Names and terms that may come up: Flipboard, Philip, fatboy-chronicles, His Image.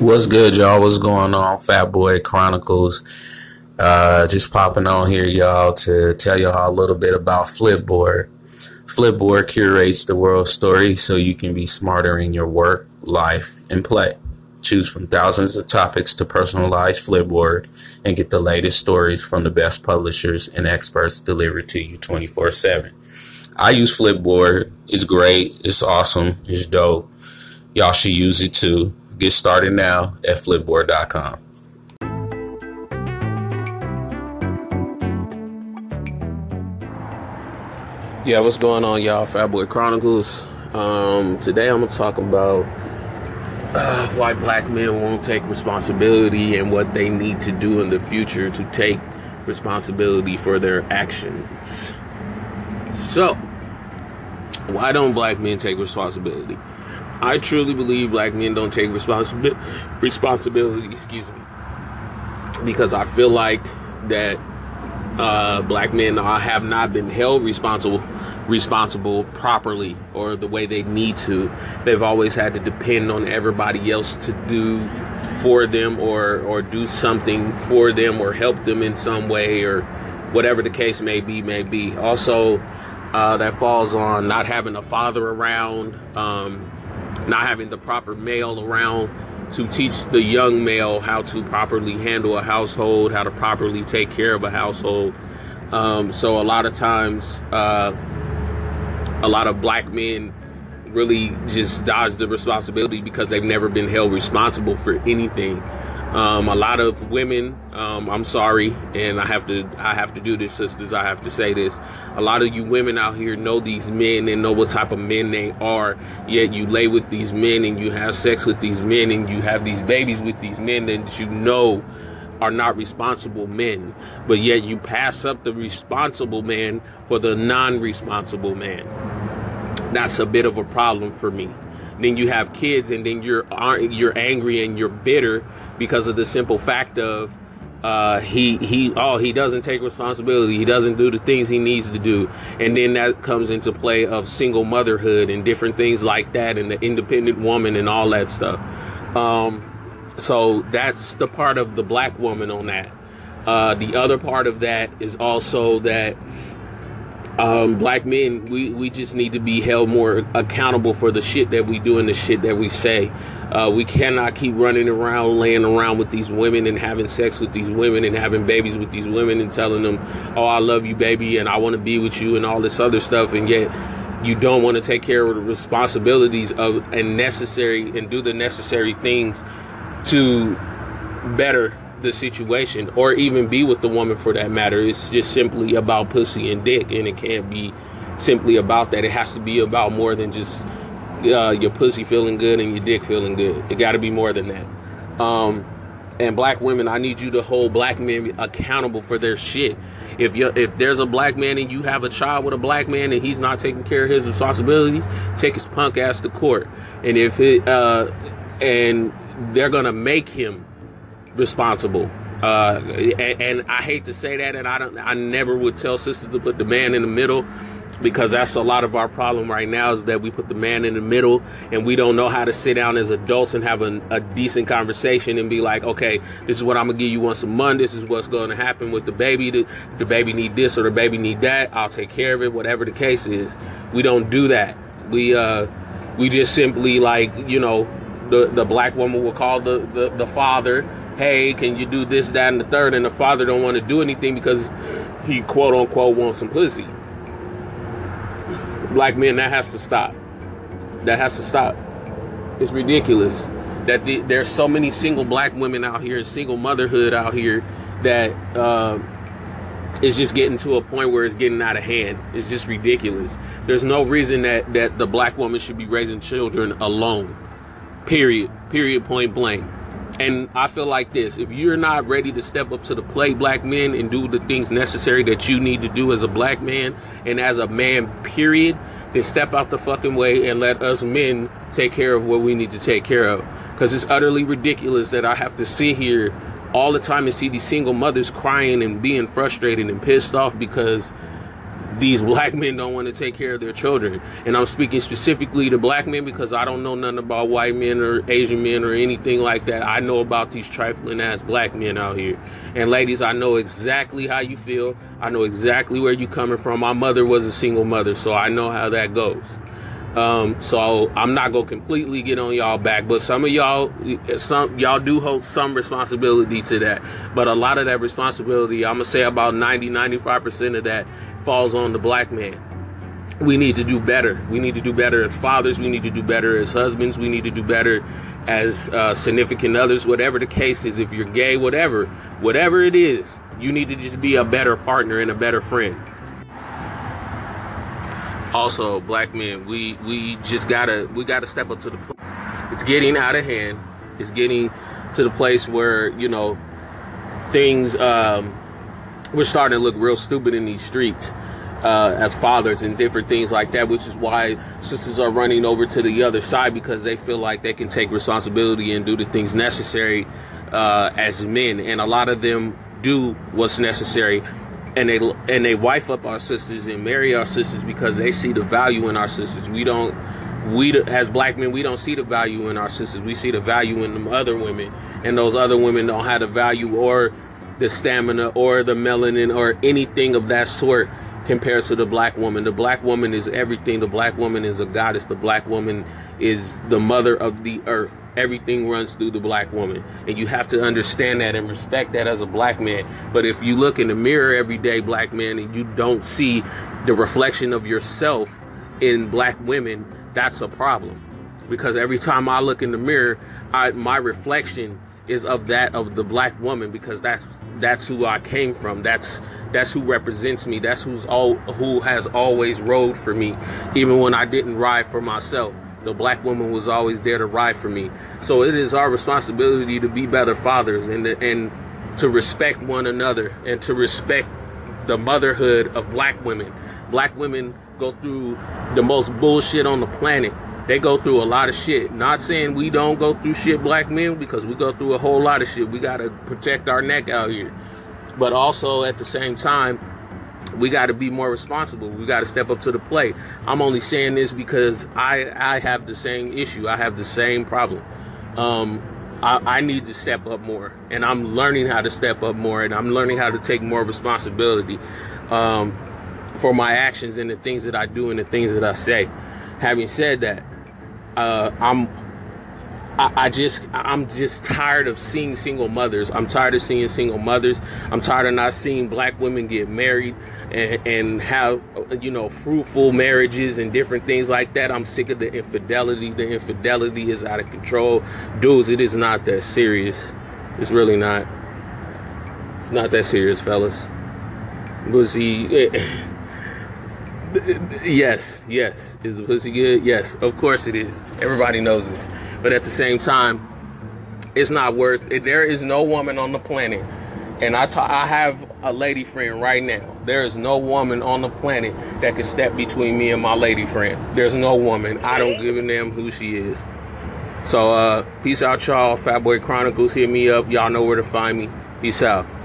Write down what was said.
What's good, y'all? What's going on? Fatboy Chronicles. Just popping on here, y'all, to tell y'all a little bit about Flipboard. Flipboard curates the world's story so you can be smarter in your work, life, and play. Choose from thousands of topics to personalize Flipboard and get the latest stories from the best publishers and experts delivered to you 24/7. I use Flipboard. It's great. It's awesome. It's dope. Y'all should use it too. Get started now at flipboard.com. Yeah, what's going on, y'all? Fatboy Chronicles. Today I'm going to talk about why black men won't take responsibility and what they need to do in the future to take responsibility for their actions. So, why don't black men take responsibility? I truly believe black men don't take responsibility, because I feel like that black men have not been held responsible properly or the way they need to. They've always had to depend on everybody else to do for them or do something for them or help them in some way or whatever the case may be. Also, that falls on not having a father around, not having the proper male around to teach the young male how to properly handle a household, how to properly take care of a household. So a lot of times, a lot of black men really just dodge the responsibility because they've never been held responsible for anything. A lot of women, I'm sorry, and I have to do this, sisters. I have to say this. A lot of you women out here know these men and know what type of men they are. Yet you lay with these men and you have sex with these men and you have these babies with these men that you know are not responsible men. But yet you pass up the responsible man for the non-responsible man. That's a bit of a problem for me. Then you have kids, and then you're angry and you're bitter because of the simple fact of he doesn't take responsibility. He doesn't do the things he needs to do. And then that comes into play of single motherhood and different things like that, and the independent woman and all that stuff. So that's the part of the black woman on that. The other part of that is also that black men, we just need to be held more accountable for the shit that we do and the shit that we say. We cannot keep running around, laying around with these women and having sex with these women and having babies with these women and telling them, oh, I love you, baby, and I want to be with you and all this other stuff. And yet you don't want to take care of the responsibilities and do the necessary things to better the situation, or even be with the woman for that matter. It's just simply about pussy and dick, and it can't be simply about that. It has to be about more than just your pussy feeling good and your dick feeling good. It got to be more than that. And black women, I need you to hold black men accountable for their shit. If there's a black man and you have a child with a black man and he's not taking care of his responsibilities, take his punk ass to court. And and they're gonna make him responsible. And I hate to say that, and I never would tell sisters to put the man in the middle, because that's a lot of our problem right now, is that we put the man in the middle and we don't know how to sit down as adults and have a decent conversation and be like, okay, this is what I'm gonna give you once a month. This is what's going to happen with the baby. The baby need this or the baby need that. I'll take care of it, whatever the case is. We don't do that. We just simply, like, you know, the black woman will call the father. Hey, can you do this, that, and the third? And the father don't want to do anything because he, quote unquote, wants some pussy. Black men, that has to stop. That has to stop. It's ridiculous that there's so many single black women out here and single motherhood out here that it's just getting to a point where it's getting out of hand. It's just ridiculous. There's no reason that the black woman should be raising children alone. Period. Period. Point blank. And I feel like this: if you're not ready to step up to the plate, black men, and do the things necessary that you need to do as a black man and as a man, period, then step out the fucking way and let us men take care of what we need to take care of. Because it's utterly ridiculous that I have to sit here all the time and see these single mothers crying and being frustrated and pissed off because these black men don't want to take care of their children. And I'm speaking specifically to black men because I don't know nothing about white men or Asian men or anything like that. I know about these trifling ass black men out here. And ladies, I know exactly how you feel. I know exactly where you coming from. My mother was a single mother, so I know how that goes. So I'm not gonna completely get on y'all back, but some of y'all, do hold some responsibility to that. But a lot of that responsibility, I'm gonna say about 90-95% of that falls on the black man. We need to do better. We need to do better as fathers. We need to do better as husbands. We need to do better as significant others, whatever the case is. If you're gay, whatever it is, you need to just be a better partner and a better friend. Also, black men, we just gotta step up to the plate. It's getting out of hand. It's getting to the place where, you know, things, we're starting to look real stupid in these streets as fathers and different things like that, which is why sisters are running over to the other side, because they feel like they can take responsibility and do the things necessary as men. And a lot of them do what's necessary. And they wife up our sisters and marry our sisters because they see the value in our sisters. We as black men, we don't see the value in our sisters. We see the value in them other women, and those other women don't have the value or the stamina or the melanin or anything of that sort compared to the black woman. The black woman is everything. The black woman is a goddess. The black woman is the mother of the earth. Everything runs through the black woman, and you have to understand that and respect that as a black man. But if you look in the mirror every day, black man, and you don't see the reflection of yourself in black women, that's a problem. Because every time I look in the mirror, my reflection is of that of the black woman, because that's who I came from. That's who represents me. That's who has always rode for me, even when I didn't ride for myself. The black woman was always there to ride for me. So it is our responsibility to be better fathers and to respect one another and to respect the motherhood of black women. Black women go through the most bullshit on the planet. They go through a lot of shit. Not saying we don't go through shit, black men, because we go through a whole lot of shit. We gotta protect our neck out here. But also at the same time, we got to be more responsible. We got to step up to the plate. I'm only saying this because I have the same issue. I have the same problem. I need to step up more, and I'm learning how to step up more, and I'm learning how to take more responsibility for my actions and the things that I do and the things that I say. Having said that, I'm just tired of seeing single mothers. I'm tired of seeing single mothers. I'm tired of not seeing black women get married and have, you know, fruitful marriages and different things like that. I'm sick of the infidelity. The infidelity is out of control. Dudes, it is not that serious. It's really not. It's not that serious, fellas. Pussy. Yes. Is the pussy good? Yes, of course it is. Everybody knows this. But at the same time, it's not worth it. There is no woman on the planet, and I have a lady friend right now. There is no woman on the planet that can step between me and my lady friend. There's no woman. I don't give a damn who she is. So peace out, y'all. Fatboy Chronicles, hit me up. Y'all know where to find me. Peace out.